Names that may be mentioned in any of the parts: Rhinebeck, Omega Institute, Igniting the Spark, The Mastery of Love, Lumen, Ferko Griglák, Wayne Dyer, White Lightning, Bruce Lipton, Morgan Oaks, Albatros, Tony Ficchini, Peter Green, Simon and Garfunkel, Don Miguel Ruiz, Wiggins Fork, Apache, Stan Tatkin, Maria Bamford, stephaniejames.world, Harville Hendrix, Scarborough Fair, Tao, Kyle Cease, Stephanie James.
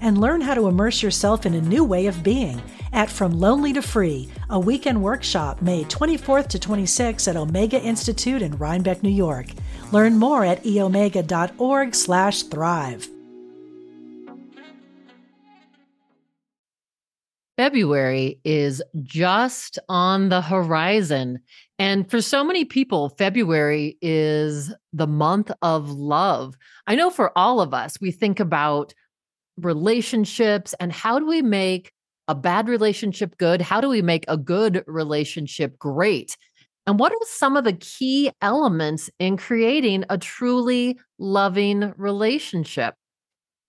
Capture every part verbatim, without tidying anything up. and learn how to immerse yourself in a new way of being at From Lonely to Free, a weekend workshop May twenty-fourth to twenty-sixth at Omega Institute in Rhinebeck, New York. Learn more at e omega dot org slash thrive. February is just on the horizon. And for so many people, February is the month of love. I know for all of us, we think about relationships and how do we make a bad relationship good? How do we make a good relationship great? And what are some of the key elements in creating a truly loving relationship?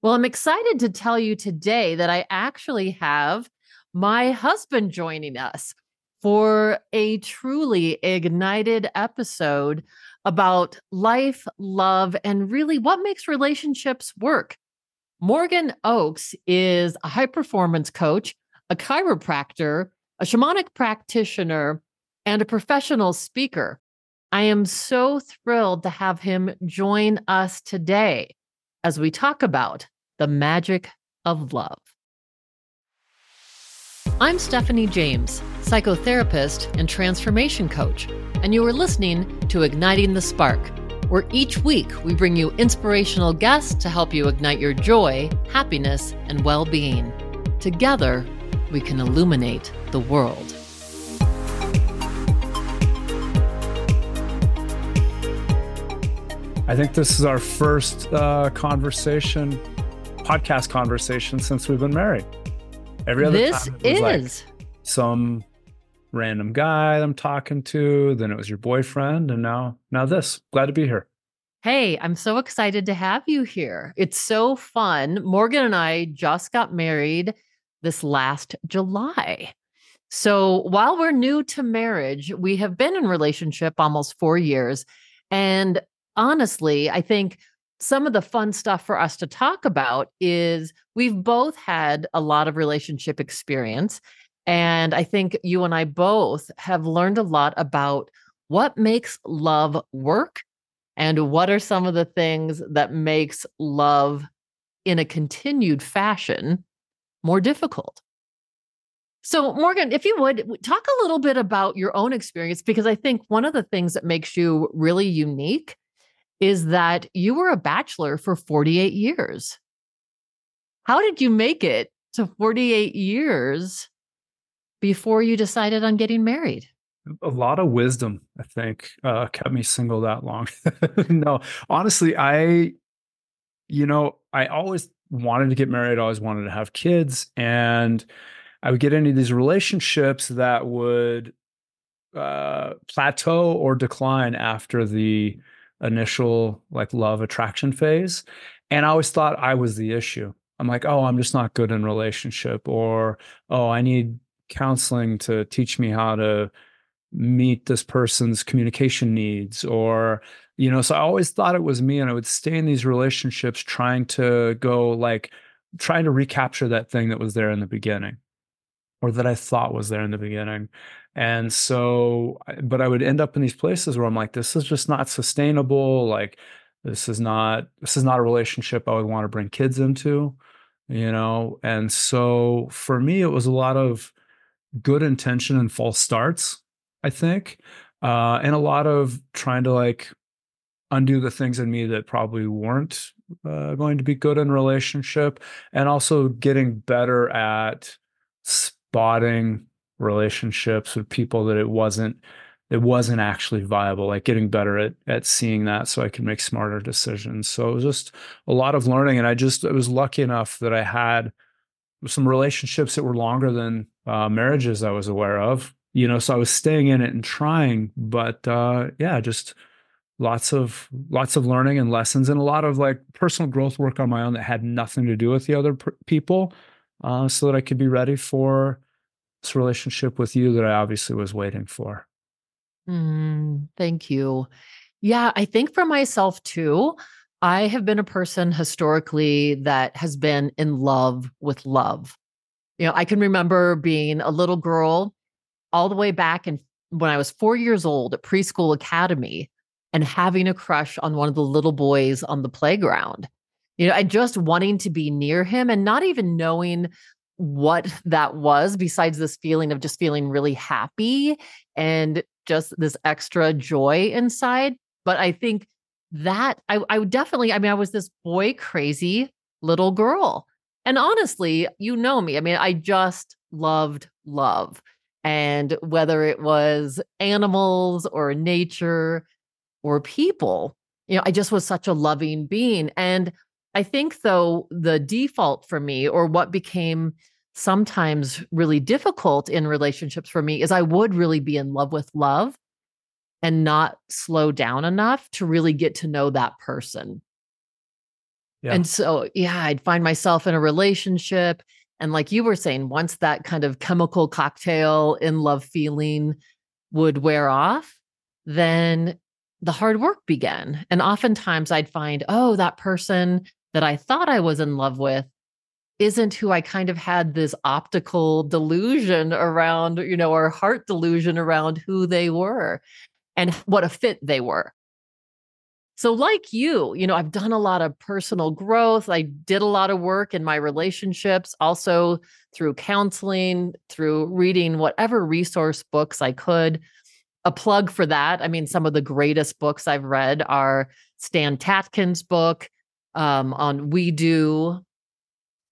Well, I'm excited to tell you today that I actually have my husband joining us for a truly ignited episode about life, love, and really what makes relationships work. Morgan Oaks is a high-performance coach, a chiropractor, a shamanic practitioner, and a professional speaker. I am so thrilled to have him join us today as we talk about the magic of love. I'm Stephanie James, psychotherapist and transformation coach, and you are listening to Igniting the Spark, where each week we bring you inspirational guests to help you ignite your joy, happiness, and well-being. Together, we can illuminate the world. I think this is our first uh, conversation, podcast conversation since we've been married. Every other this time it was is like some random guy I'm talking to. Then it was your boyfriend, and now, now this. Glad to be here. Hey, I'm so excited to have you here. It's so fun. Morgan and I just got married this last July. So while we're new to marriage, we have been in relationship almost four years. And honestly, I think some of the fun stuff for us to talk about is we've both had a lot of relationship experience. And I think you and I both have learned a lot about what makes love work and what are some of the things that makes love in a continued fashion more difficult. So Morgan, if you would, talk a little bit about your own experience, because I think one of the things that makes you really unique is that you were a bachelor for forty-eight years. How did you make it to forty-eight years before you decided on getting married? A lot of wisdom, I think, uh, kept me single that long. No, honestly, I, you know, I always wanted to get married. I always wanted to have kids. And I would get into these relationships that would uh, plateau or decline after the initial like love attraction phase. And I always thought I was the issue. I'm like, oh, I'm just not good in relationship, or, oh, I need counseling to teach me how to meet this person's communication needs, or, you know, so I always thought it was me. And I would stay in these relationships trying to go like, trying to recapture that thing that was there in the beginning, or that I thought was there in the beginning. And so, but I would end up in these places where I'm like, this is just not sustainable. Like, this is not, this is not a relationship I would want to bring kids into, you know? And so for me, it was a lot of good intention and false starts, I think. Uh, and a lot of trying to like undo the things in me that probably weren't uh, going to be good in relationship, and also getting better at spotting relationships with people that it wasn't, it wasn't actually viable, like getting better at at seeing that so I could make smarter decisions. So it was just a lot of learning. And I just, I was lucky enough that I had some relationships that were longer than uh, marriages I was aware of, you know, so I was staying in it and trying, but uh, yeah, just lots of, lots of learning and lessons, and a lot of like personal growth work on my own that had nothing to do with the other pr- people uh, so that I could be ready for this relationship with you that I obviously was waiting for. Mm, thank you. Yeah, I think for myself too, I have been a person historically that has been in love with love. You know, I can remember being a little girl all the way back in when I was four years old at preschool academy and having a crush on one of the little boys on the playground. You know, and just wanting to be near him and not even knowing what that was besides this feeling of just feeling really happy and just this extra joy inside. But I think that I, I would definitely, I mean, I was this boy crazy little girl. And honestly, you know me. I mean, I just loved love. And whether it was animals or nature or people, you know, I just was such a loving being. And I think, though, the default for me, or what became sometimes really difficult in relationships for me, is I would really be in love with love and not slow down enough to really get to know that person. Yeah. And so, yeah, I'd find myself in a relationship. And like you were saying, once that kind of chemical cocktail in love feeling would wear off, then the hard work began. And oftentimes I'd find, oh, that person that I thought I was in love with isn't who I kind of had this optical delusion around, you know, or heart delusion around who they were and what a fit they were. So like you, you know, I've done a lot of personal growth. I did a lot of work in my relationships, also through counseling, through reading whatever resource books I could. A plug for that. I mean, some of the greatest books I've read are Stan Tatkin's book um, on We Do.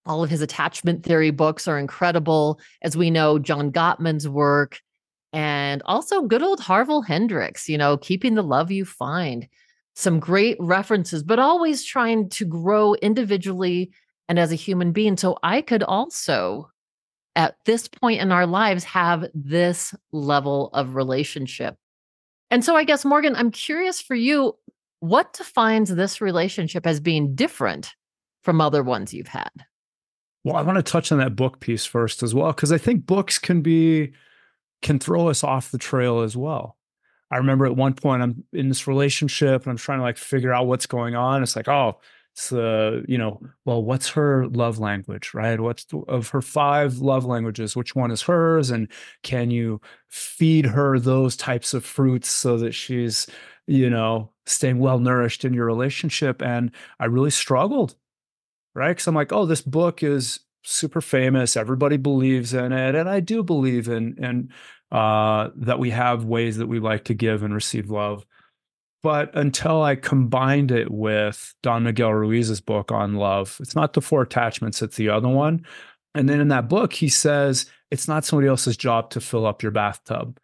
All of his attachment theory books are incredible. As we know, John Gottman's work, and also good old Harville Hendrix, you know, Keeping the Love You Find. Some great references, but always trying to grow individually and as a human being. So I could also, at this point in our lives, have this level of relationship. And so I guess, Morgan, I'm curious for you, what defines this relationship as being different from other ones you've had? Well, I want to touch on that book piece first as well, because I think books can be, can throw us off the trail as well. I remember at one point I'm in this relationship and I'm trying to like figure out what's going on. It's like, oh, it's the, you know, well, what's her love language, right? What's the, of her five love languages, which one is hers? And can you feed her those types of fruits so that she's, you know, staying well nourished in your relationship? And I really struggled, right? Because I'm like, oh, this book is super famous. Everybody believes in it. And I do believe in, and uh, that we have ways that we like to give and receive love. But until I combined it with Don Miguel Ruiz's book on love, it's not the four attachments, it's the other one. And then in that book, he says, it's not somebody else's job to fill up your bathtub,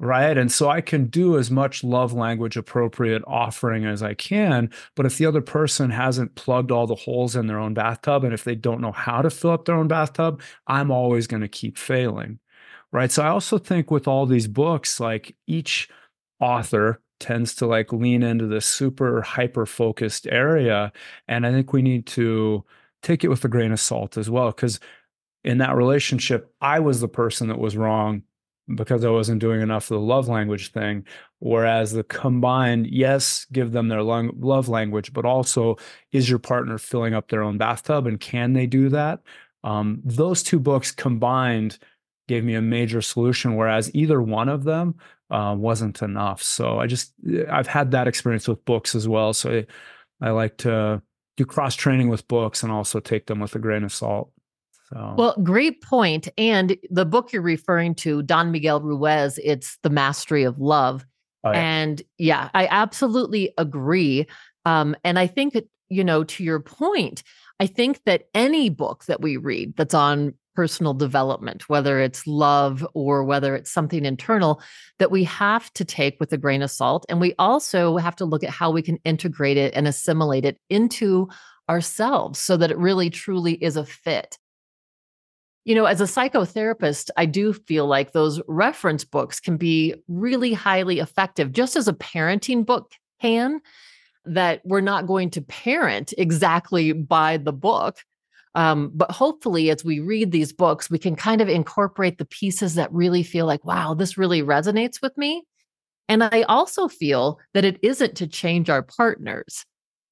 right? And so I can do as much love language appropriate offering as I can, but if the other person hasn't plugged all the holes in their own bathtub, and if they don't know how to fill up their own bathtub, I'm always going to keep failing, right? So I also think with all these books, like each author tends to like lean into this super hyper focused area. And I think we need to take it with a grain of salt as well. Because in that relationship, I was the person that was wrong because I wasn't doing enough of the love language thing. Whereas the combined, yes, give them their love language, but also is your partner filling up their own bathtub and can they do that? Um, those two books combined gave me a major solution, whereas either one of them uh, wasn't enough. So I just, I've had that experience with books as well. So I, I like to do cross-training with books and also take them with a grain of salt. So. Well, great point. And the book you're referring to, Don Miguel Ruiz, it's The Mastery of Love. Oh, yeah. And yeah, I absolutely agree. Um, and I think, you know, to your point, I think that any book that we read that's on personal development, whether it's love or whether it's something internal, that we have to take with a grain of salt. And we also have to look at how we can integrate it and assimilate it into ourselves so that it really truly is a fit. You know, as a psychotherapist, I do feel like those reference books can be really highly effective, just as a parenting book can, that we're not going to parent exactly by the book. Um, but hopefully, as we read these books, we can kind of incorporate the pieces that really feel like, wow, this really resonates with me. And I also feel that it isn't to change our partners.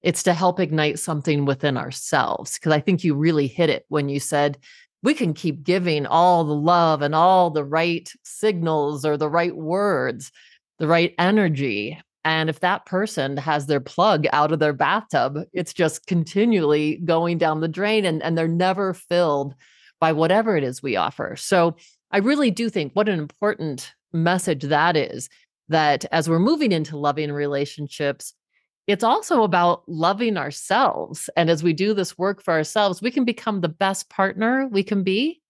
It's to help ignite something within ourselves. Because I think you really hit it when you said, we can keep giving all the love and all the right signals or the right words, the right energy. And if that person has their plug out of their bathtub, it's just continually going down the drain, and, and they're never filled by whatever it is we offer. So I really do think what an important message that is, that as we're moving into loving relationships, it's also about loving ourselves. And as we do this work for ourselves, we can become the best partner we can be.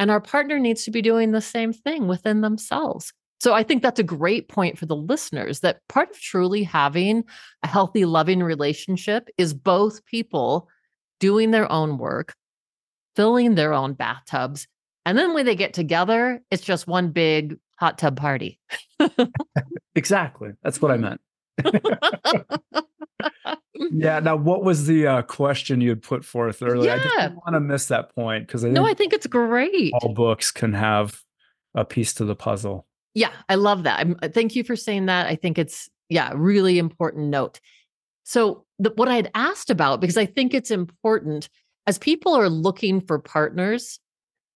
And our partner needs to be doing the same thing within themselves. So I think that's a great point for the listeners, that part of truly having a healthy, loving relationship is both people doing their own work, filling their own bathtubs. And then when they get together, it's just one big hot tub party. Exactly. That's what I meant. Yeah. Now, what was the uh, question you had put forth earlier? Yeah. I just didn't want to miss that point, because I no, I think it's great. All books can have a piece to the puzzle. Yeah, I love that. I'm, thank you for saying that. I think it's yeah, really important note. So the, what I had asked about, because I think it's important as people are looking for partners,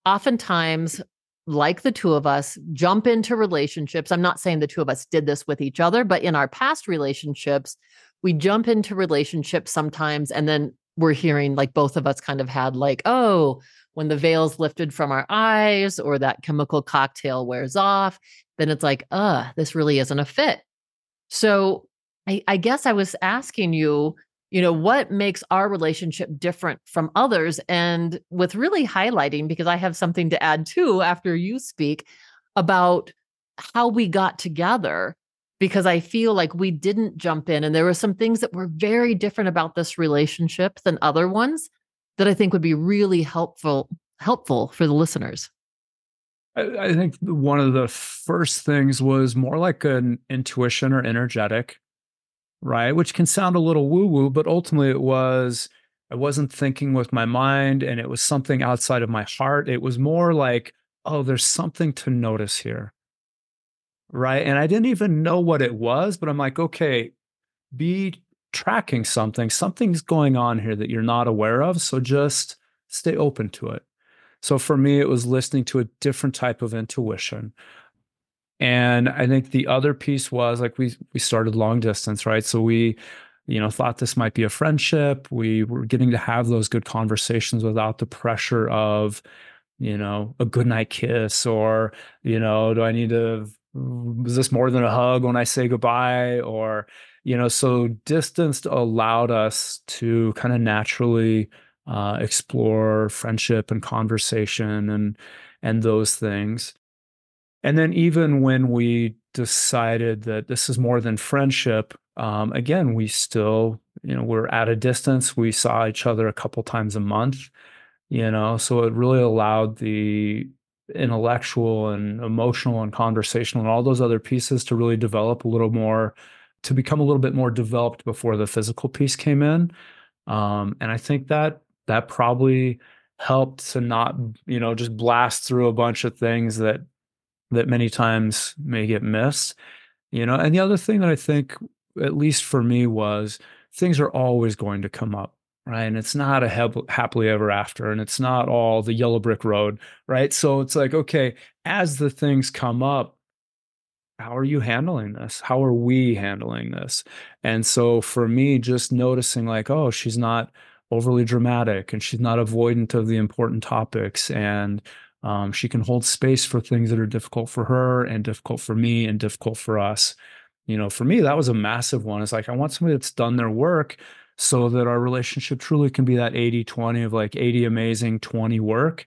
oftentimes, like the two of us, jump into relationships. I'm not saying the two of us did this with each other, but in our past relationships, we jump into relationships sometimes. And then we're hearing, like, both of us kind of had, like, oh, when the veil's lifted from our eyes or that chemical cocktail wears off, then it's like, uh, this really isn't a fit. So I, I guess I was asking you, you know, what makes our relationship different from others? And with really highlighting, because I have something to add too after you speak, about how we got together, because I feel like we didn't jump in. And there were some things that were very different about this relationship than other ones that I think would be really helpful, helpful for the listeners. I, I think one of the first things was more like an intuition or energetic. Right, which can sound a little woo-woo, but ultimately it was, I wasn't thinking with my mind, and it was something outside of my heart. It was more like, oh, there's something to notice here, right? And I didn't even know what it was, but I'm like, okay, be tracking something. Something's going on here that you're not aware of, so just stay open to it. So for me, it was listening to a different type of intuition. And I think the other piece was, like, we we started long distance, right? So we, you know, thought this might be a friendship. We were getting to have those good conversations without the pressure of, you know, a goodnight kiss, or, you know, do I need to, is this more than a hug when I say goodbye? Or, you know, so distance allowed us to kind of naturally uh, explore friendship and conversation and and those things. And then even when we decided that this is more than friendship, um, again, we still, you know, we're at a distance. We saw each other a couple times a month, you know, so it really allowed the intellectual and emotional and conversational and all those other pieces to really develop a little more, to become a little bit more developed before the physical piece came in. Um, and I think that that probably helped to not, you know, just blast through a bunch of things that, that many times may get missed, you know. And the other thing that I think, at least for me, was things are always going to come up, right? And it's not a hap- happily ever after, and it's not all the yellow brick road, right? So it's like, okay, as the things come up, how are you handling this? How are we handling this? And so for me, just noticing, like, oh, she's not overly dramatic, and she's not avoidant of the important topics, and Um, she can hold space for things that are difficult for her and difficult for me and difficult for us. You know, for me, that was a massive one. It's like, I want somebody that's done their work so that our relationship truly can be that eighty twenty of, like, eighty amazing, twenty work,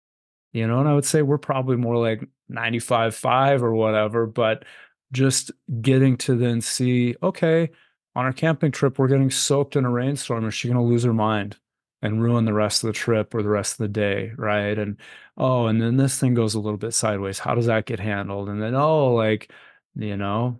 you know. And I would say we're probably more like ninety-five five or whatever, but just getting to then see, okay, on our camping trip, we're getting soaked in a rainstorm. Is she going to lose her mind and ruin the rest of the trip or the rest of the day, right? And, oh, and then this thing goes a little bit sideways. How does that get handled? And then, oh, like, you know,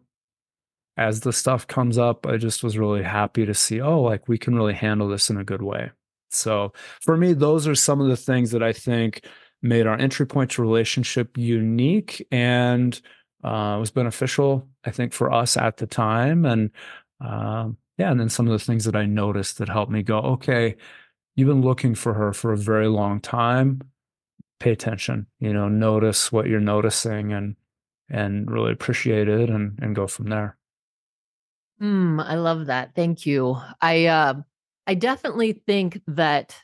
as the stuff comes up, I just was really happy to see, oh, like, we can really handle this in a good way. So for me, those are some of the things that I think made our entry point to relationship unique and uh, was beneficial, I think, for us at the time. And um, yeah, and then some of the things that I noticed that helped me go, okay, you've been looking for her for a very long time. Pay attention, you know, notice what you're noticing and and really appreciate it and, and go from there. Mm, I love that. Thank you. I uh, I definitely think that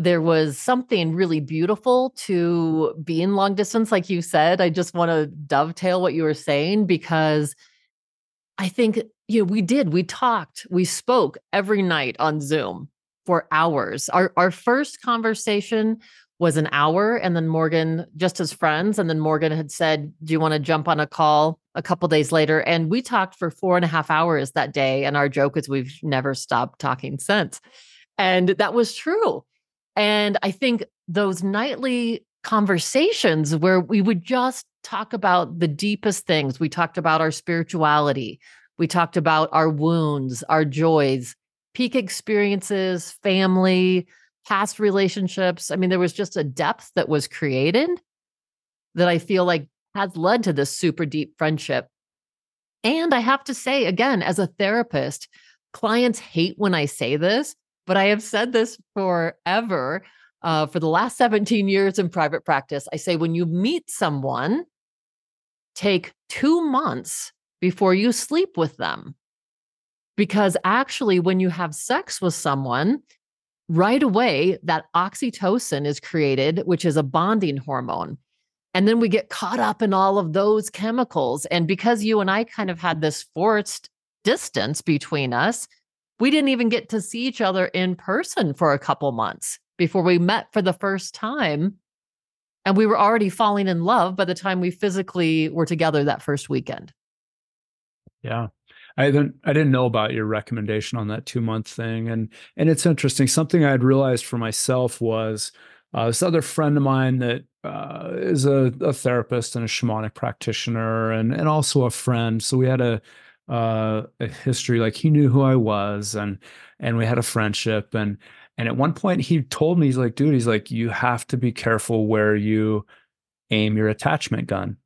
there was something really beautiful to being long distance, like you said. I just want to dovetail what you were saying, because I think, you know, we did, we talked, we spoke every night on Zoom for hours. Our our first conversation was an hour. And then Morgan, just as friends, and then Morgan had said, do you want to jump on a call a couple of days later? And we talked for four and a half hours that day. And our joke is we've never stopped talking since. And that was true. And I think those nightly conversations where we would just talk about the deepest things, we talked about our spirituality, we talked about our wounds, our joys, peak experiences, family, past relationships. I mean, there was just a depth that was created that I feel like has led to this super deep friendship. And I have to say, again, as a therapist, clients hate when I say this, but I have said this forever, uh, for the last seventeen years in private practice. I say, when you meet someone, take two months before you sleep with them. Because actually, when you have sex with someone, right away, that oxytocin is created, which is a bonding hormone. And then we get caught up in all of those chemicals. And because you and I kind of had this forced distance between us, we didn't even get to see each other in person for a couple months before we met for the first time. And we were already falling in love by the time we physically were together that first weekend. Yeah. I didn't, I didn't know about your recommendation on that two month thing. And, and it's interesting. Something I had realized for myself was uh, this other friend of mine that uh, is a, a therapist and a shamanic practitioner and, and also a friend. So we had a, uh, a history, like he knew who I was and, and we had a friendship. And, and at one point he told me, he's like, dude, he's like, you have to be careful where you aim your attachment gun.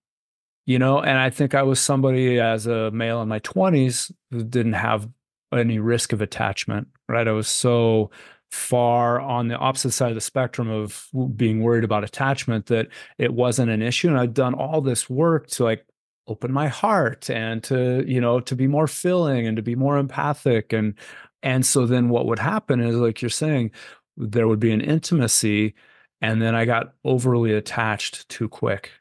You know, and I think I was somebody as a male in my twenties who didn't have any risk of attachment, right? I was so far on the opposite side of the spectrum of being worried about attachment that it wasn't an issue. And I'd done all this work to like open my heart and to, you know, to be more filling and to be more empathic. And, and so then what would happen is, like you're saying, there would be an intimacy, and then I got overly attached too quick.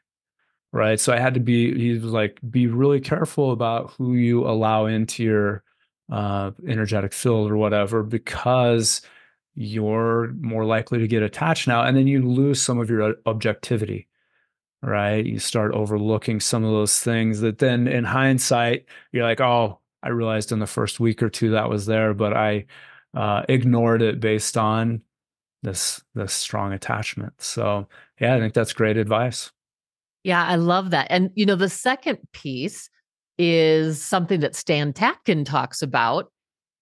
Right. So I had to be, he was like, be really careful about who you allow into your uh, energetic field or whatever, because you're more likely to get attached now. And then you lose some of your objectivity. Right. You start overlooking some of those things that then in hindsight, you're like, oh, I realized in the first week or two that was there, but I uh, ignored it based on this, this strong attachment. So yeah, I think that's great advice. Yeah, I love that. And, you know, the second piece is something that Stan Tatkin talks about,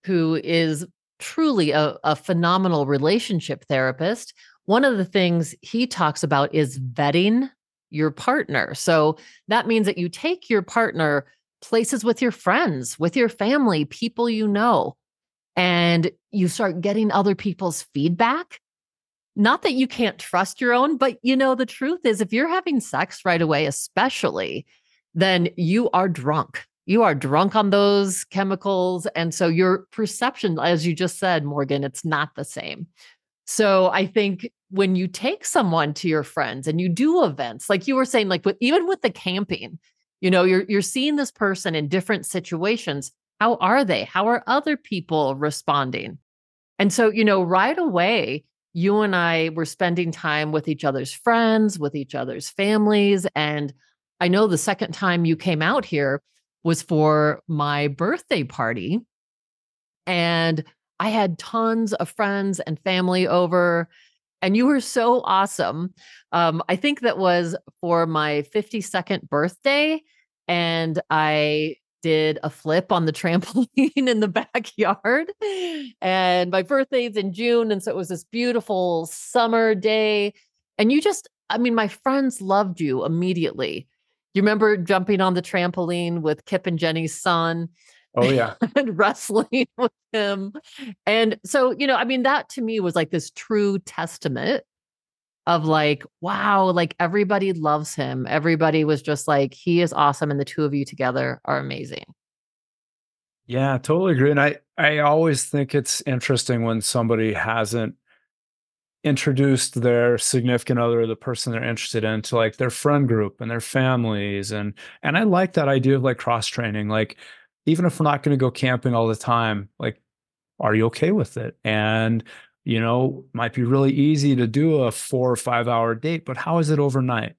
who is truly a, a phenomenal relationship therapist. One of the things he talks about is vetting your partner. So that means that you take your partner places with your friends, with your family, people you know, and you start getting other people's feedback. Not that you can't trust your own, but you know, the truth is if you're having sex right away, especially, then you are drunk. You are drunk on those chemicals. And so your perception, as you just said, Morgan, it's not the same. So I think when you take someone to your friends and you do events, like you were saying, like with, even with the camping, you know, you're, you're seeing this person in different situations. How are they? How are other people responding? And so, you know, right away, you and I were spending time with each other's friends, with each other's families. And I know the second time you came out here was for my birthday party. And I had tons of friends and family over. And you were so awesome. Um, I think that was for my fifty-second birthday. And I did a flip on the trampoline in the backyard, and my birthday's in June. And so it was this beautiful summer day. And you just, I mean, my friends loved you immediately. You remember jumping on the trampoline with Kip and Jenny's son? Oh, yeah. And wrestling with him. And so, you know, I mean, that to me was like this true testament of like, wow, like everybody loves him. Everybody was just like, he is awesome. And the two of you together are amazing. Yeah, I totally agree. And I, I always think it's interesting when somebody hasn't introduced their significant other, the person they're interested in, to like their friend group and their families. And, and I like that idea of like cross training, like, even if we're not going to go camping all the time, like, are you okay with it? And, you know, might be really easy to do a four or five hour date, but how is it overnight?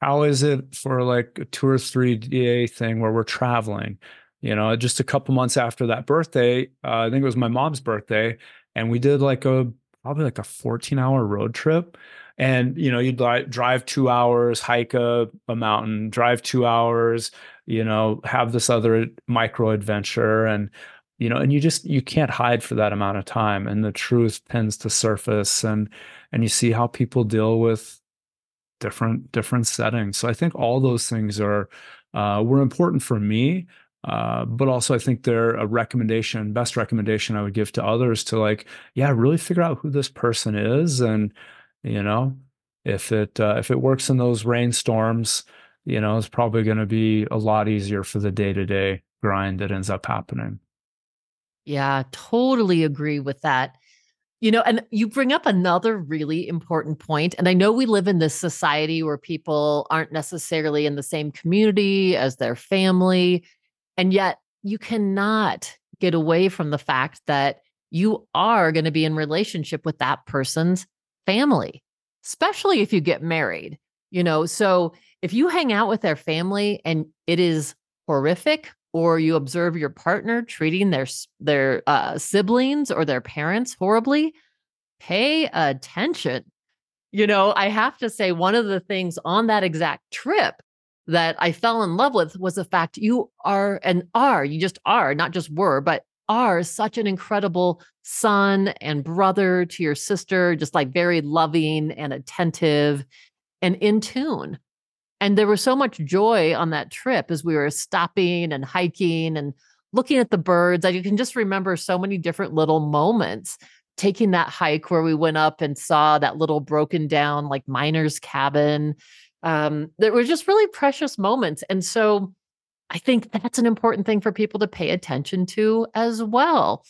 How is it for like a two or three day thing where we're traveling? You know, just a couple months after that birthday, uh, I think it was my mom's birthday, and we did like a, probably like a fourteen hour road trip. And, you know, you'd like drive two hours, hike a, a mountain, drive two hours, you know, have this other micro adventure. And, you know, and you just, you can't hide for that amount of time. And the truth tends to surface, and, and you see how people deal with different, different settings. So I think all those things are, uh, were important for me. Uh, but also I think they're a recommendation, best recommendation I would give to others to like, yeah, really figure out who this person is. And, you know, if it uh, if it works in those rainstorms, you know, it's probably going to be a lot easier for the day-to-day grind that ends up happening. Yeah, totally agree with that. You know, and you bring up another really important point. And I know we live in this society where people aren't necessarily in the same community as their family. And yet you cannot get away from the fact that you are going to be in relationship with that person's family, especially if you get married, you know. So if you hang out with their family and it is horrific, or you observe your partner treating their their uh, siblings or their parents horribly, pay attention. You know, I have to say, one of the things on that exact trip that I fell in love with was the fact you are and are, you just are, not just were, but are such an incredible son and brother to your sister, just like very loving and attentive and in tune. And there was so much joy on that trip as we were stopping and hiking and looking at the birds. I can just remember so many different little moments, taking that hike where we went up and saw that little broken down, like miner's cabin. Um, there were just really precious moments. And so I think that's an important thing for people to pay attention to as well.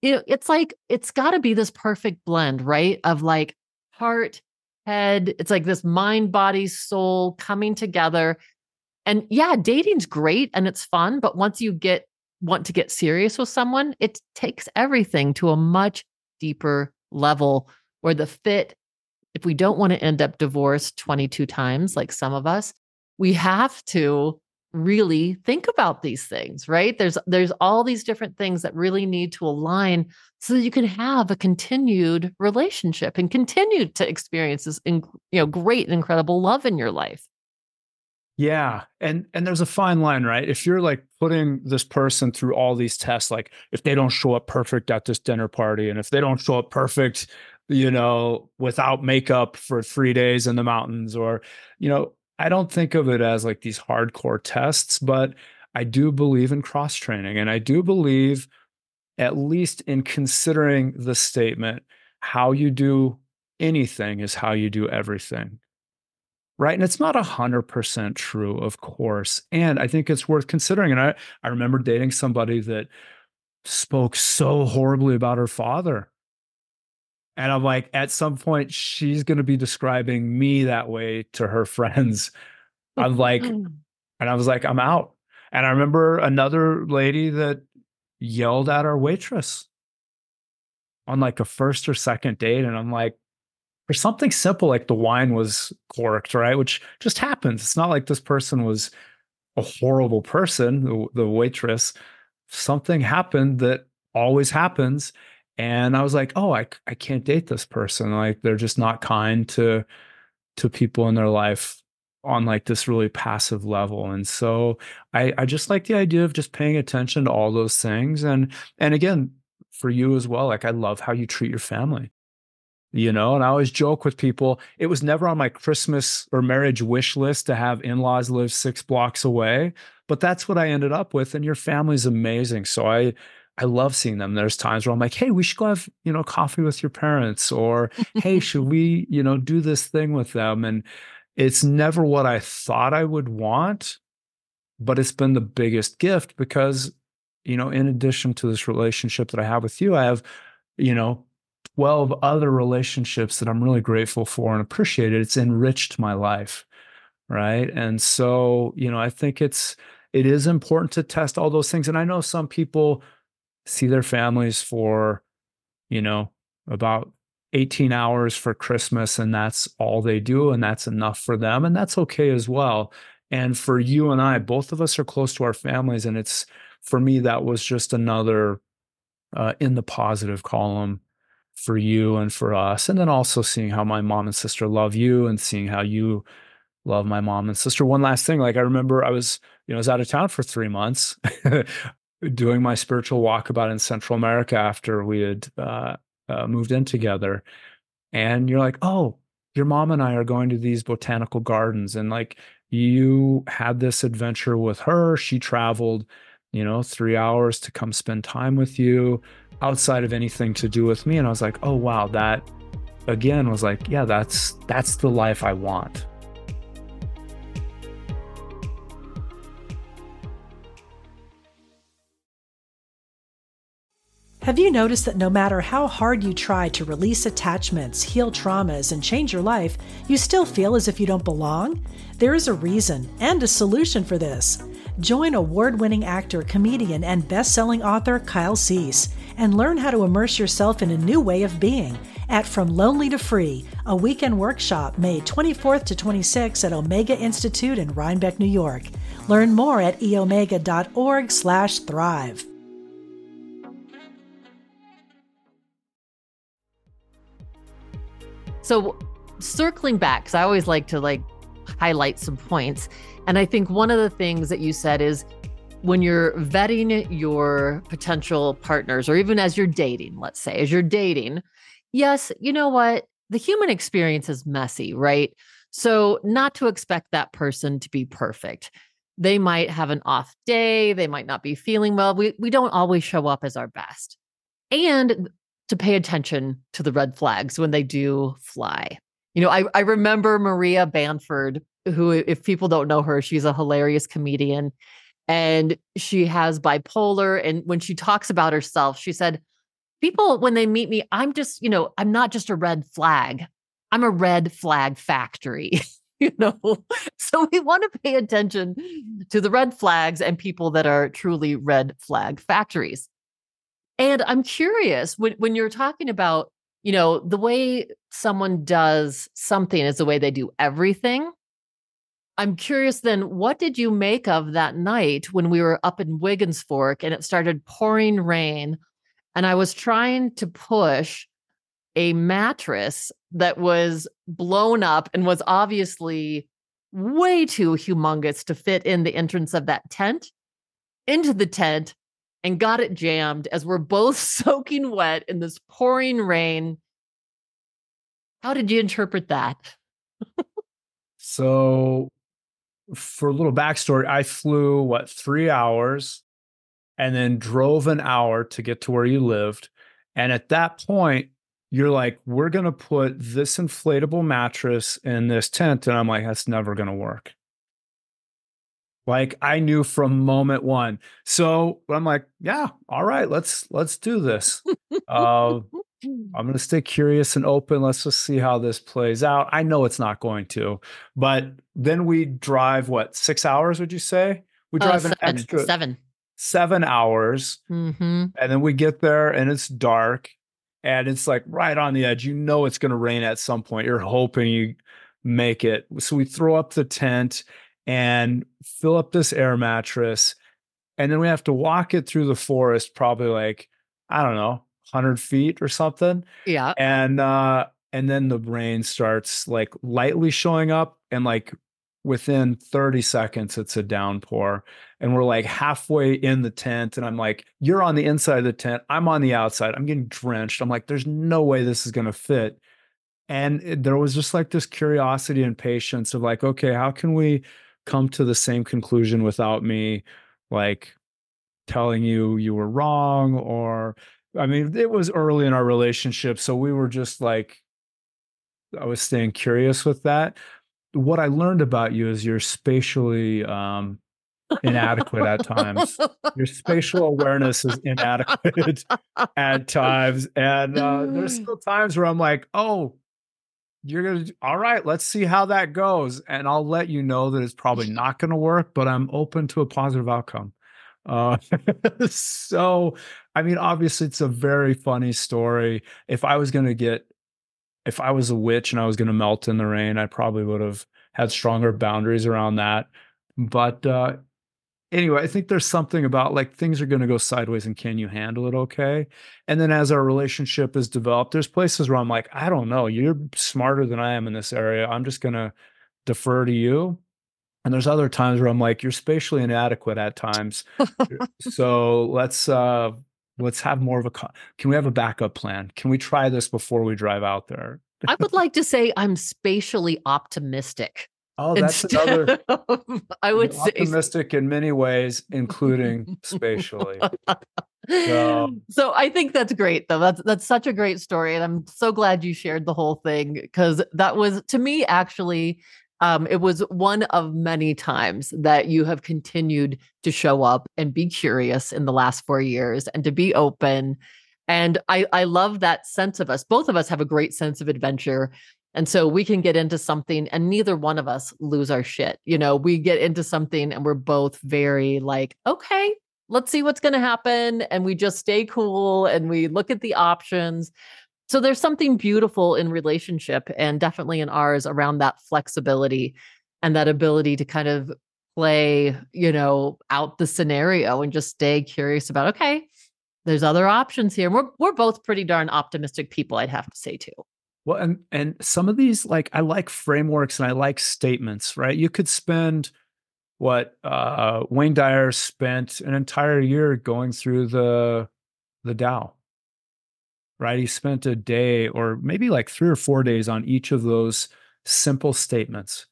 You know, it's like, it's got to be this perfect blend, right? Of like heart, head. It's like this mind, body, soul coming together. And yeah, dating's great and it's fun. But once you get, want to get serious with someone, it takes everything to a much deeper level where the fit, if we don't want to end up divorced twenty-two times, like some of us, we have to really think about these things, right? There's there's all these different things that really need to align so that you can have a continued relationship and continue to experience this, in, you know, great and incredible love in your life. Yeah, and and there's a fine line, right? If you're like putting this person through all these tests, like if they don't show up perfect at this dinner party, and if they don't show up perfect, you know, without makeup for three days in the mountains, or, you know, I don't think of it as like these hardcore tests, but I do believe in cross training. And I do believe, at least in considering the statement, how you do anything is how you do everything. Right. And it's not a hundred percent true, of course. And I think it's worth considering. And I, I remember dating somebody that spoke so horribly about her father. And I'm like, at some point, she's going to be describing me that way to her friends. I'm like, and I was like, I'm out. And I remember another lady that yelled at our waitress on like a first or second date. And I'm like, for something simple, like the wine was corked, right? Which just happens. It's not like this person was a horrible person, the, the waitress. Something happened that always happens. And I was like, oh, I, I can't date this person. Like, they're just not kind to, to people in their life on like this really passive level. And so I, I just like the idea of just paying attention to all those things. And, and again, for you as well, like, I love how you treat your family. you know, and I always joke with people, it was never on my Christmas or marriage wish list to have in-laws live six blocks away, but that's what I ended up with. And your family's amazing. So I, I love seeing them. There's times where I'm like, hey, we should go have, you know, coffee with your parents, or, hey, should we, you know, do this thing with them? And it's never what I thought I would want, but it's been the biggest gift because, you know, in addition to this relationship that I have with you, I have, you know, twelve other relationships that I'm really grateful for and appreciated. It's enriched my life. Right. And so, you know, I think it's, it is important to test all those things. And I know some people see their families for, you know, about eighteen hours for Christmas, and that's all they do, and that's enough for them. And that's okay as well. And for you and I, both of us are close to our families. And it's, for me, that was just another uh, in the positive column for you and for us. And then also seeing how my mom and sister love you, and seeing how you love my mom and sister. One last thing, like I remember I was, you know, I was out of town for three months doing my spiritual walkabout in Central America after we had uh, uh, moved in together. And you're like, oh, your mom and I are going to these botanical gardens. And like you had this adventure with her. She traveled, you know, three hours to come spend time with you outside of anything to do with me. And I was like, oh, wow, that again was like, yeah, that's that's the life I want. Have you noticed that no matter how hard you try to release attachments, heal traumas, and change your life, you still feel as if you don't belong? There is a reason and a solution for this. Join award-winning actor, comedian, and best-selling author Kyle Cease and learn how to immerse yourself in a new way of being at From Lonely to Free, a weekend workshop May twenty-fourth to twenty-sixth at Omega Institute in Rhinebeck, New York. Learn more at eomega.org slash thrive. So circling back, because I always like to like highlight some points. And I think one of the things that you said is when you're vetting your potential partners, or even as you're dating, let's say, as you're dating, yes, you know what? The human experience is messy, right? So not to expect that person to be perfect. They might have an off day. They might not be feeling well. We, we don't always show up as our best. And to pay attention to the red flags when they do fly. You know, I, I remember Maria Bamford, who, if people don't know her, she's a hilarious comedian and she has bipolar. And when she talks about herself, she said, people, when they meet me, I'm just, you know, I'm not just a red flag. I'm a red flag factory, you know? So we want to pay attention to the red flags and people that are truly red flag factories. And I'm curious, when, when you're talking about, you know, the way someone does something is the way they do everything. I'm curious then, what did you make of that night when we were up in Wiggins Fork and it started pouring rain and I was trying to push a mattress that was blown up and was obviously way too humongous to fit in the entrance of that tent into the tent, and got it jammed as we're both soaking wet in this pouring rain. How did you interpret that? So for a little backstory, I flew, what, three hours and then drove an hour to get to where you lived. And at that point, you're like, we're going to put this inflatable mattress in this tent. And I'm like, that's never going to work. Like I knew from moment one. So I'm like, yeah, all right, let's, let's do this. Uh, I'm going to stay curious and open. Let's just see how this plays out. I know it's not going to, but then we drive, what, six hours, would you say? We drive uh, an seven, extra seven, seven hours. Mm-hmm. And then we get there and it's dark and it's like right on the edge. You know, it's going to rain at some point. You're hoping you make it. So we throw up the tent and fill up this air mattress. And then we have to walk it through the forest, probably like, I don't know, one hundred feet or something. Yeah. And, uh, and then the rain starts like lightly showing up. And like within thirty seconds, it's a downpour. And we're like halfway in the tent. And I'm like, you're on the inside of the tent. I'm on the outside. I'm getting drenched. I'm like, there's no way this is going to fit. And there was just like this curiosity and patience of like, okay, how can we come to the same conclusion without me like telling you you were wrong? Or, I mean, it was early in our relationship, so we were just like, I was staying curious with that. What I learned about you is you're spatially um, inadequate at times. Your spatial awareness is inadequate at times. And uh, there's still times where I'm like, oh, you're going to, all right, let's see how that goes. And I'll let you know that it's probably not going to work, but I'm open to a positive outcome. Uh, so, I mean, obviously it's a very funny story. If I was going to get If I was a witch and I was going to melt in the rain, I probably would have had stronger boundaries around that. But uh, anyway, I think there's something about like things are going to go sideways and can you handle it okay? And then as our relationship is developed, there's places where I'm like, I don't know, you're smarter than I am in this area. I'm just going to defer to you. And there's other times where I'm like, you're spatially inadequate at times. So let's... Uh, Let's have more of a, can we have a backup plan? Can we try this before we drive out there? I would like to say I'm spatially optimistic. Oh, that's another, of, I would say optimistic in many ways, including spatially. So. so I think that's great though. That's, that's such a great story. And I'm so glad you shared the whole thing, because that was, to me, actually, Um, it was one of many times that you have continued to show up and be curious in the last four years and to be open. And I, I love that sense of us. Both of us have a great sense of adventure. And so we can get into something and neither one of us lose our shit. You know, we get into something and we're both very like, okay, let's see what's going to happen. And we just stay cool and we look at the options. So there's something beautiful in relationship and definitely in ours around that flexibility and that ability to kind of play, you know, out the scenario and just stay curious about, okay, there's other options here. We're we're both pretty darn optimistic people, I'd have to say too. Well, and and some of these, like, I like frameworks and I like statements, right? You could spend what uh, Wayne Dyer spent an entire year going through the the Tao. Right? He spent a day or maybe like three or four days on each of those simple statements,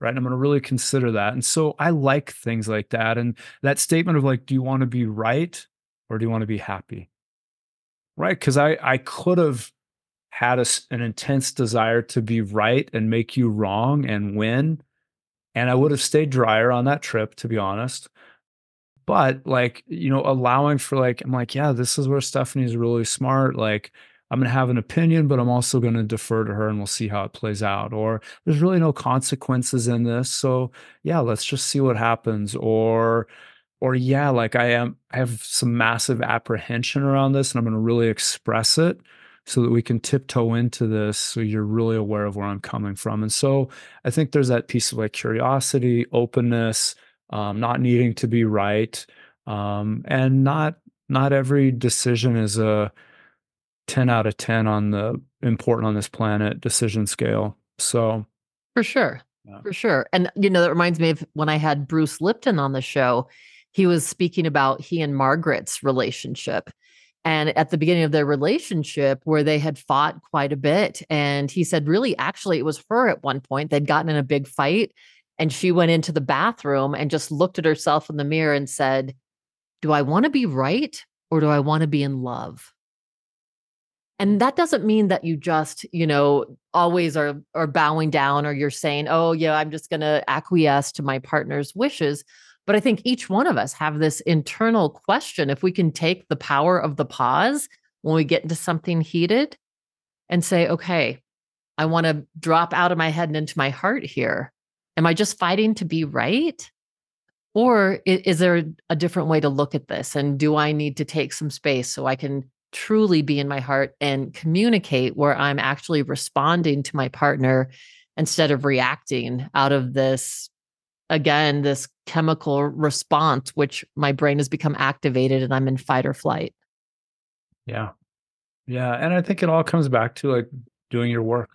right? And I'm going to really consider that. And so I like things like that. And that statement of like, do you want to be right or do you want to be happy? Right? Because I, I could have had a, an intense desire to be right and make you wrong and win. And I would have stayed drier on that trip, to be honest. But like, you know, allowing for like, I'm like, yeah, this is where Stephanie's really smart. Like, I'm going to have an opinion, but I'm also going to defer to her and we'll see how it plays out. Or there's really no consequences in this. So yeah, let's just see what happens. Or, or yeah, like I am, I have some massive apprehension around this and I'm going to really express it so that we can tiptoe into this. So you're really aware of where I'm coming from. And so I think there's that piece of like curiosity, openness, Um, not needing to be right, um, and not not every decision is a ten out of ten on the important on this planet decision scale. So for sure, yeah. for sure. And, you know, that reminds me of when I had Bruce Lipton on the show, he was speaking about he and Margaret's relationship. And at the beginning of their relationship where they had fought quite a bit. And he said, really, actually, it was her at one point. They'd gotten in a big fight. And she went into the bathroom and just looked at herself in the mirror and said, do I want to be right or do I want to be in love? And that doesn't mean that you just, you know, always are, are bowing down or you're saying, oh, yeah, I'm just going to acquiesce to my partner's wishes. But I think each one of us have this internal question. If we can take the power of the pause when we get into something heated and say, okay, I want to drop out of my head and into my heart here. Am I just fighting to be right? Or is there a different way to look at this? And do I need to take some space so I can truly be in my heart and communicate where I'm actually responding to my partner instead of reacting out of this, again, this chemical response, which my brain has become activated and I'm in fight or flight. Yeah. Yeah. And I think it all comes back to like doing your work.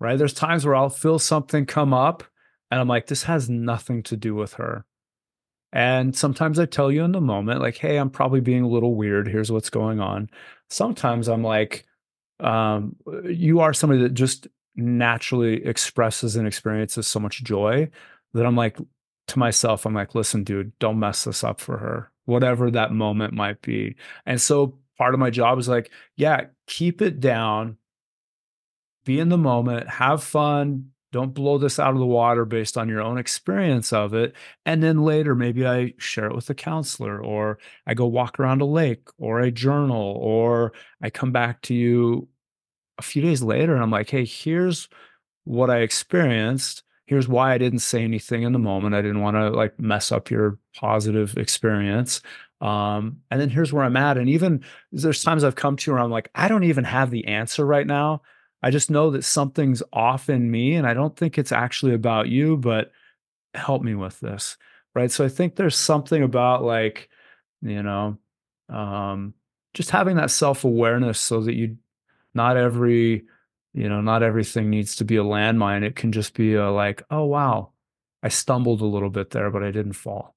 Right? There's times where I'll feel something come up and I'm like, this has nothing to do with her. And sometimes I tell you in the moment, like, hey, I'm probably being a little weird. Here's what's going on. Sometimes I'm like, um, you are somebody that just naturally expresses and experiences so much joy that I'm like, to myself, I'm like, listen, dude, don't mess this up for her, whatever that moment might be. And so part of my job is like, yeah, keep it down, be in the moment, have fun. Don't blow this out of the water based on your own experience of it. And then later, maybe I share it with a counselor, or I go walk around a lake, or I journal, or I come back to you a few days later and I'm like, hey, here's what I experienced. Here's why I didn't say anything in the moment. I didn't want to like mess up your positive experience. Um, and then here's where I'm at. And even there's times I've come to where I'm like, I don't even have the answer right now. I just know that something's off in me, and I don't think it's actually about you, but help me with this, right? So I think there's something about like, you know, um, just having that self-awareness so that you, not every, you know, not everything needs to be a landmine. It can just be a like, oh, wow, I stumbled a little bit there, but I didn't fall.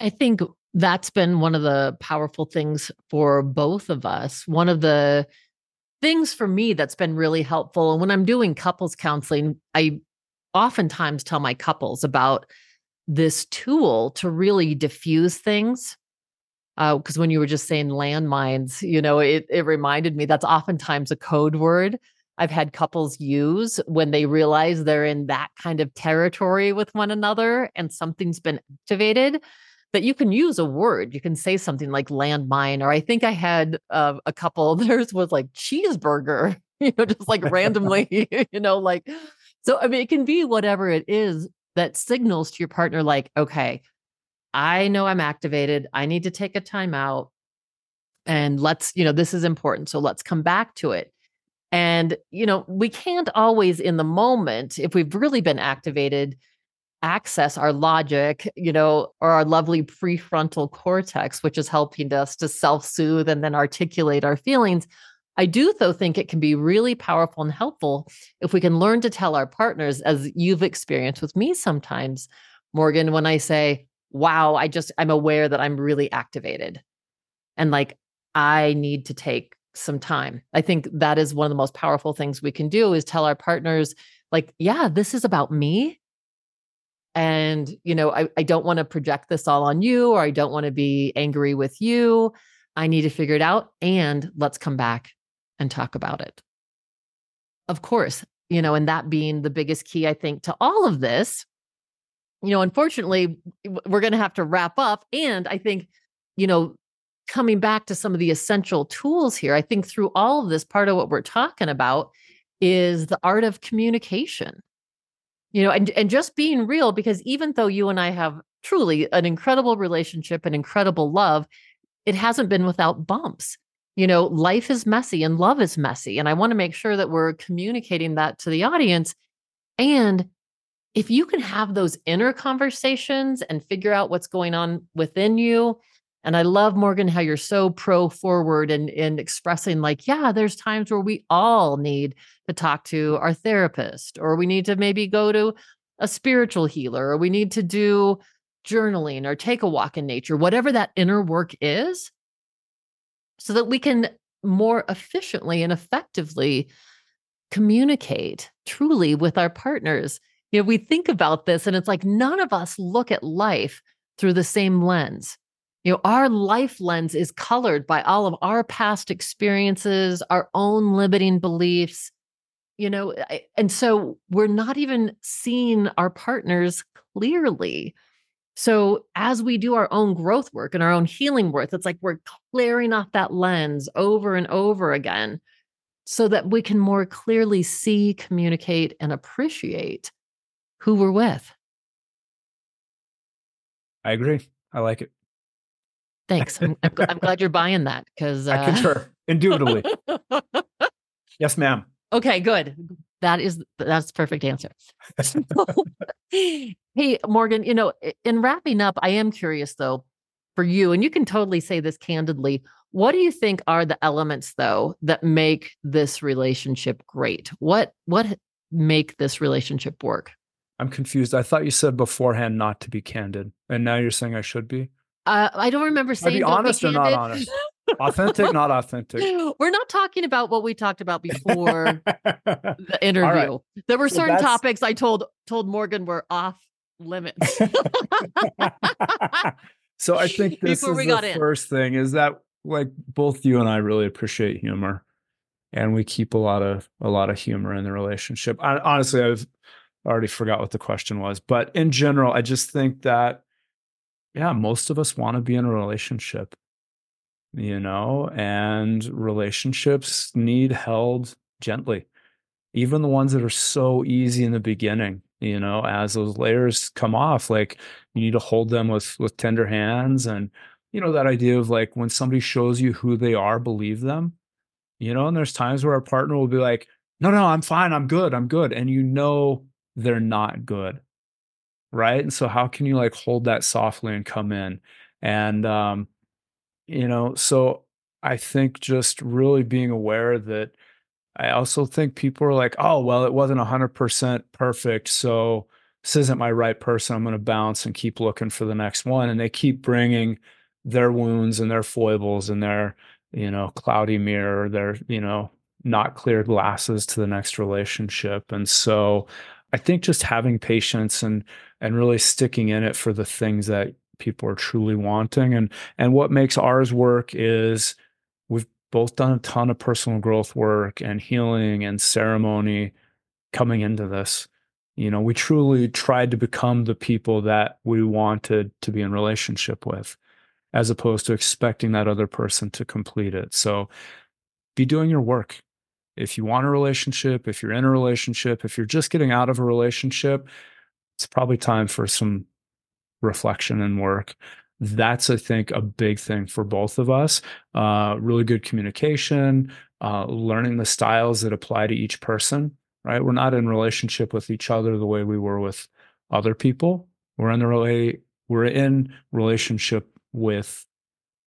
I think that's been one of the powerful things for both of us. One of the things for me that's been really helpful, and when I'm doing couples counseling, I oftentimes tell my couples about this tool to really diffuse things. Because uh, when you were just saying landmines, you know, it, it reminded me that's oftentimes a code word I've had couples use when they realize they're in that kind of territory with one another and something's been activated. That you can use a word. You can say something like landmine, or I think I had uh, a couple, theirs was like cheeseburger, you know, just like randomly, you know, like, so, I mean, it can be whatever it is that signals to your partner, like, okay, I know I'm activated. I need to take a time out and let's, you know, this is important. So let's come back to it. And, you know, we can't always in the moment, if we've really been activated, access our logic, you know, or our lovely prefrontal cortex, which is helping us to self-soothe and then articulate our feelings. I do, though, think it can be really powerful and helpful if we can learn to tell our partners, as you've experienced with me sometimes, Morgan, when I say, wow, I just, I'm aware that I'm really activated. And like, I need to take some time. I think that is one of the most powerful things we can do is tell our partners, like, yeah, this is about me. And, you know, I, I don't want to project this all on you, or I don't want to be angry with you. I need to figure it out. And let's come back and talk about it. Of course, you know, and that being the biggest key, I think, to all of this, you know, unfortunately, we're going to have to wrap up. And I think, you know, coming back to some of the essential tools here, I think through all of this, part of what we're talking about is the art of communication. You know, and, and just being real, because even though you and I have truly an incredible relationship and incredible love, it hasn't been without bumps. You know, life is messy and love is messy. And I want to make sure that we're communicating that to the audience. And if you can have those inner conversations and figure out what's going on within you. And I love, Morgan, how you're so pro forward and, and expressing like, yeah, there's times where we all need to talk to our therapist, or we need to maybe go to a spiritual healer, or we need to do journaling or take a walk in nature, whatever that inner work is, so that we can more efficiently and effectively communicate truly with our partners. You know, we think about this and it's like none of us look at life through the same lens. You know, our life lens is colored by all of our past experiences, our own limiting beliefs, you know, and so we're not even seeing our partners clearly. So as we do our own growth work and our own healing work, it's like we're clearing off that lens over and over again so that we can more clearly see, communicate, and appreciate who we're with. I agree. I like it. Thanks. I'm, I'm, I'm glad you're buying that because uh... I concur indubitably. Yes, ma'am. Okay, good. That is that's the perfect answer. So, hey, Morgan, you know, in wrapping up, I am curious though for you, and you can totally say this candidly. What do you think are the elements though that make this relationship great? What what make this relationship work? I'm confused. I thought you said beforehand not to be candid, and now you're saying I should be. Uh, I don't remember saying. Are you honest or not honest? Authentic, not authentic. We're not talking about what we talked about before the interview. Right. There were certain well, topics I told told Morgan were off limits. So I think this before is we got the in. First thing is that, like, both you and I really appreciate humor, and we keep a lot of a lot of humor in the relationship. I, honestly, I've already forgot what the question was, but in general, I just think that, yeah, most of us want to be in a relationship, you know, and relationships need held gently, even the ones that are so easy in the beginning. You know, as those layers come off, like, you need to hold them with with tender hands. And, you know, that idea of, like, when somebody shows you who they are, believe them, you know, and there's times where our partner will be like, no, no, I'm fine. I'm good. I'm good. And, you know, they're not good. Right. And so how can you, like, hold that softly and come in? And, um, you know, so I think just really being aware that I also think people are like, oh, well, it wasn't one hundred percent perfect, so this isn't my right person. I'm going to bounce and keep looking for the next one. And they keep bringing their wounds and their foibles and their, you know, cloudy mirror, their, you know, not clear glasses to the next relationship. And so I think just having patience and and really sticking in it for the things that people are truly wanting. And, and what makes ours work is we've both done a ton of personal growth work and healing and ceremony coming into this. You know, we truly tried to become the people that we wanted to be in relationship with, as opposed to expecting that other person to complete it. So be doing your work. If you want a relationship, if you're in a relationship, if you're just getting out of a relationship, it's probably time for some reflection and work. That's, I think, a big thing for both of us. Uh, really good communication, uh, learning the styles that apply to each person, right? We're not in relationship with each other the way we were with other people. We're in the relay, we're in relationship with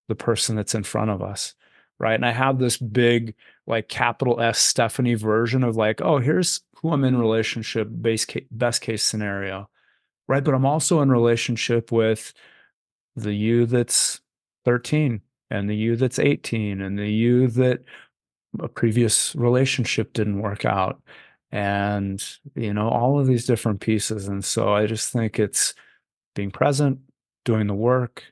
the person that's in front of us, right? And I have this big, like, capital S Stephanie version of, like, oh, here's who I'm in relationship base case, best case scenario, right? But I'm also in relationship with the you that's thirteen and the you that's eighteen and the you that a previous relationship didn't work out, and, you know, all of these different pieces. And so I just think it's being present, doing the work,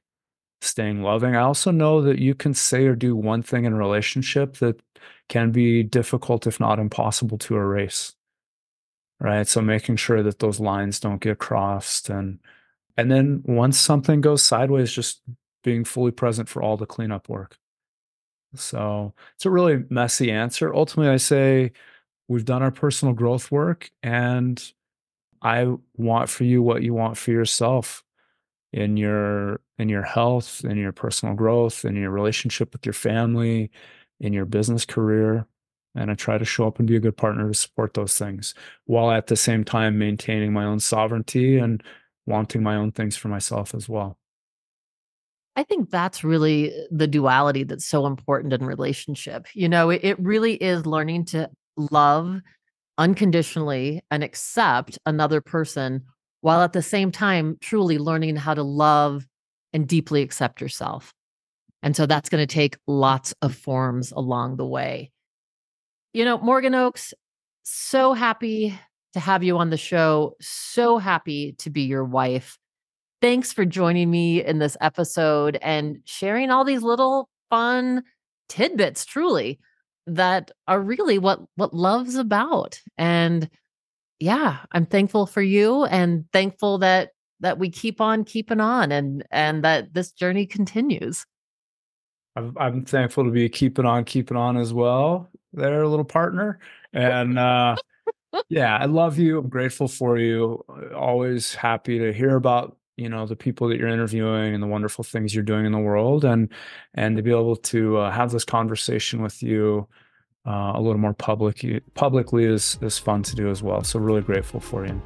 staying loving. I also know that you can say or do one thing in a relationship that can be difficult, if not impossible, to erase, right? So making sure that those lines don't get crossed. And And then once something goes sideways, just being fully present for all the cleanup work. So it's a really messy answer. Ultimately, I say we've done our personal growth work, and I want for you what you want for yourself in your in your health, in your personal growth, in your relationship with your family, in your business career. And I try to show up and be a good partner to support those things, while at the same time maintaining my own sovereignty and wanting my own things for myself as well. I think that's really the duality that's so important in relationship. You know, it, it really is learning to love unconditionally and accept another person, while at the same time truly learning how to love and deeply accept yourself. And so that's going to take lots of forms along the way. You know, Morgan Oaks, so happy to have you on the show. So happy to be your wife. Thanks for joining me in this episode and sharing all these little fun tidbits, truly, that are really what, what love's about. And yeah, I'm thankful for you, and thankful that, that we keep on keeping on, and, and that this journey continues. I'm, I'm thankful to be keeping on, keeping on as well there, little partner. And, uh, yeah, I love you. I'm grateful for you. Always happy to hear about, you know, the people that you're interviewing and the wonderful things you're doing in the world, and and to be able to uh, have this conversation with you uh, a little more public publicly is is fun to do as well. So really grateful for you.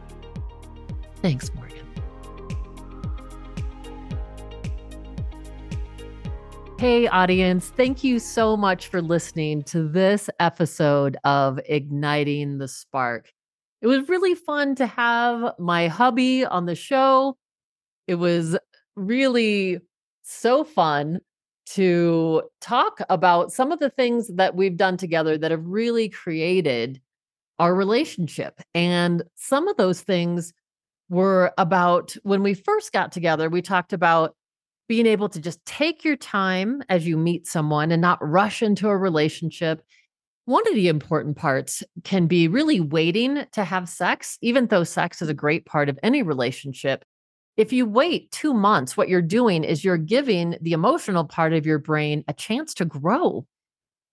Thanks, Morgan. Hey, audience, thank you so much for listening to this episode of Igniting the Spark. It was really fun to have my hubby on the show. It was really so fun to talk about some of the things that we've done together that have really created our relationship. And some of those things were about when we first got together, we talked about being able to just take your time as you meet someone and not rush into a relationship. One of the important parts can be really waiting to have sex, even though sex is a great part of any relationship. If you wait two months, what you're doing is you're giving the emotional part of your brain a chance to grow.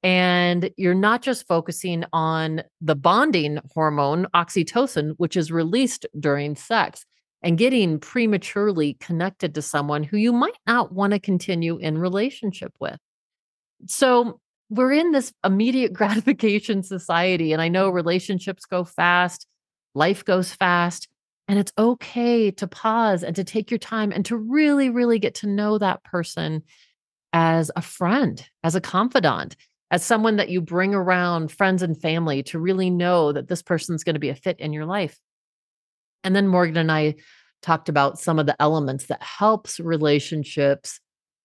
And you're not just focusing on the bonding hormone, oxytocin, which is released during sex, and getting prematurely connected to someone who you might not want to continue in relationship with. So we're in this immediate gratification society. And I know relationships go fast, life goes fast, and it's okay to pause and to take your time and to really, really get to know that person as a friend, as a confidant, as someone that you bring around friends and family to really know that this person's going to be a fit in your life. And then Morgan and I talked about some of the elements that helps relationships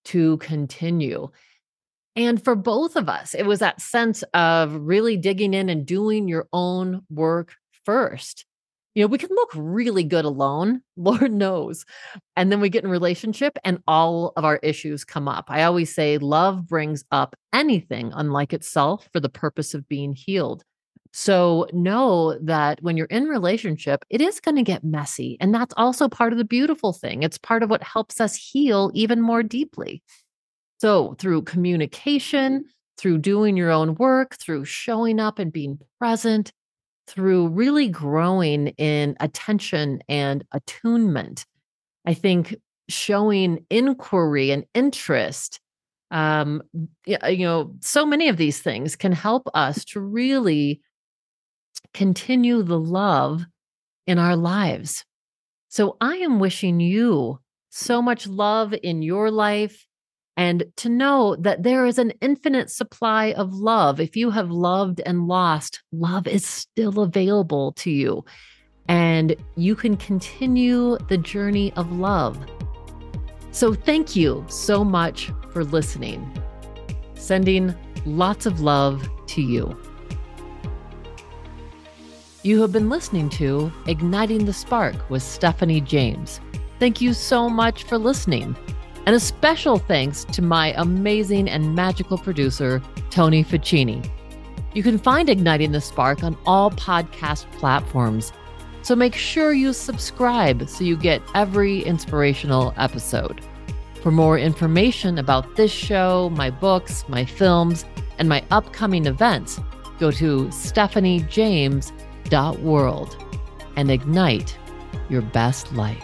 to continue. And for both of us, it was that sense of really digging in and doing your own work first. You know, we can look really good alone, Lord knows. And then we get in a relationship and all of our issues come up. I always say love brings up anything unlike itself for the purpose of being healed. So know that when you're in relationship, it is going to get messy. And that's also part of the beautiful thing. It's part of what helps us heal even more deeply. So through communication, through doing your own work, through showing up and being present, through really growing in attention and attunement, I think showing inquiry and interest, um, you know, so many of these things can help us to really continue the love in our lives. So I am wishing you so much love in your life, and to know that there is an infinite supply of love. If you have loved and lost, love is still available to you, and you can continue the journey of love. So thank you so much for listening. Sending lots of love to you. You have been listening to Igniting the Spark with Stephanie James. Thank you so much for listening. And a special thanks to my amazing and magical producer, Tony Ficchini. You can find Igniting the Spark on all podcast platforms. So make sure you subscribe so you get every inspirational episode. For more information about this show, my books, my films, and my upcoming events, go to stephanie james dot world and ignite your best life.